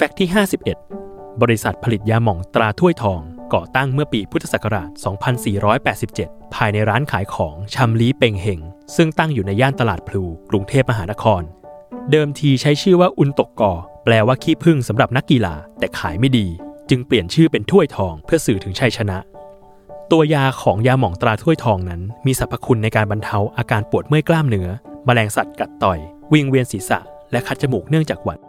แฟกต์ที่51บริษัทผลิตยาหม่องตราถ้วยทองก่อตั้งเมื่อปีพุทธศักราช2487ภายในร้านขายของชำลี้เป่งเฮงซึ่งตั้งอยู่ในย่านตลาดพลูกรุงเทพมหานครเดิมทีใช้ชื่อว่าอุนตกกอแปลว่าขี้ผึ้งสำหรับนักกีฬาแต่ขายไม่ดีจึงเปลี่ยนชื่อเป็นถ้วยทองเพื่อสื่อถึงชัยชนะตัวยาของยาหม่องตราถ้วยทองนั้นมีสรรพคุณในการบรรเทาอาการปวดเมื่อยกล้ามเนื้อแมลงสัตว์กัดต่อยวิงเวียนศีรษะและคัดจมูกเนื่องจากหวัด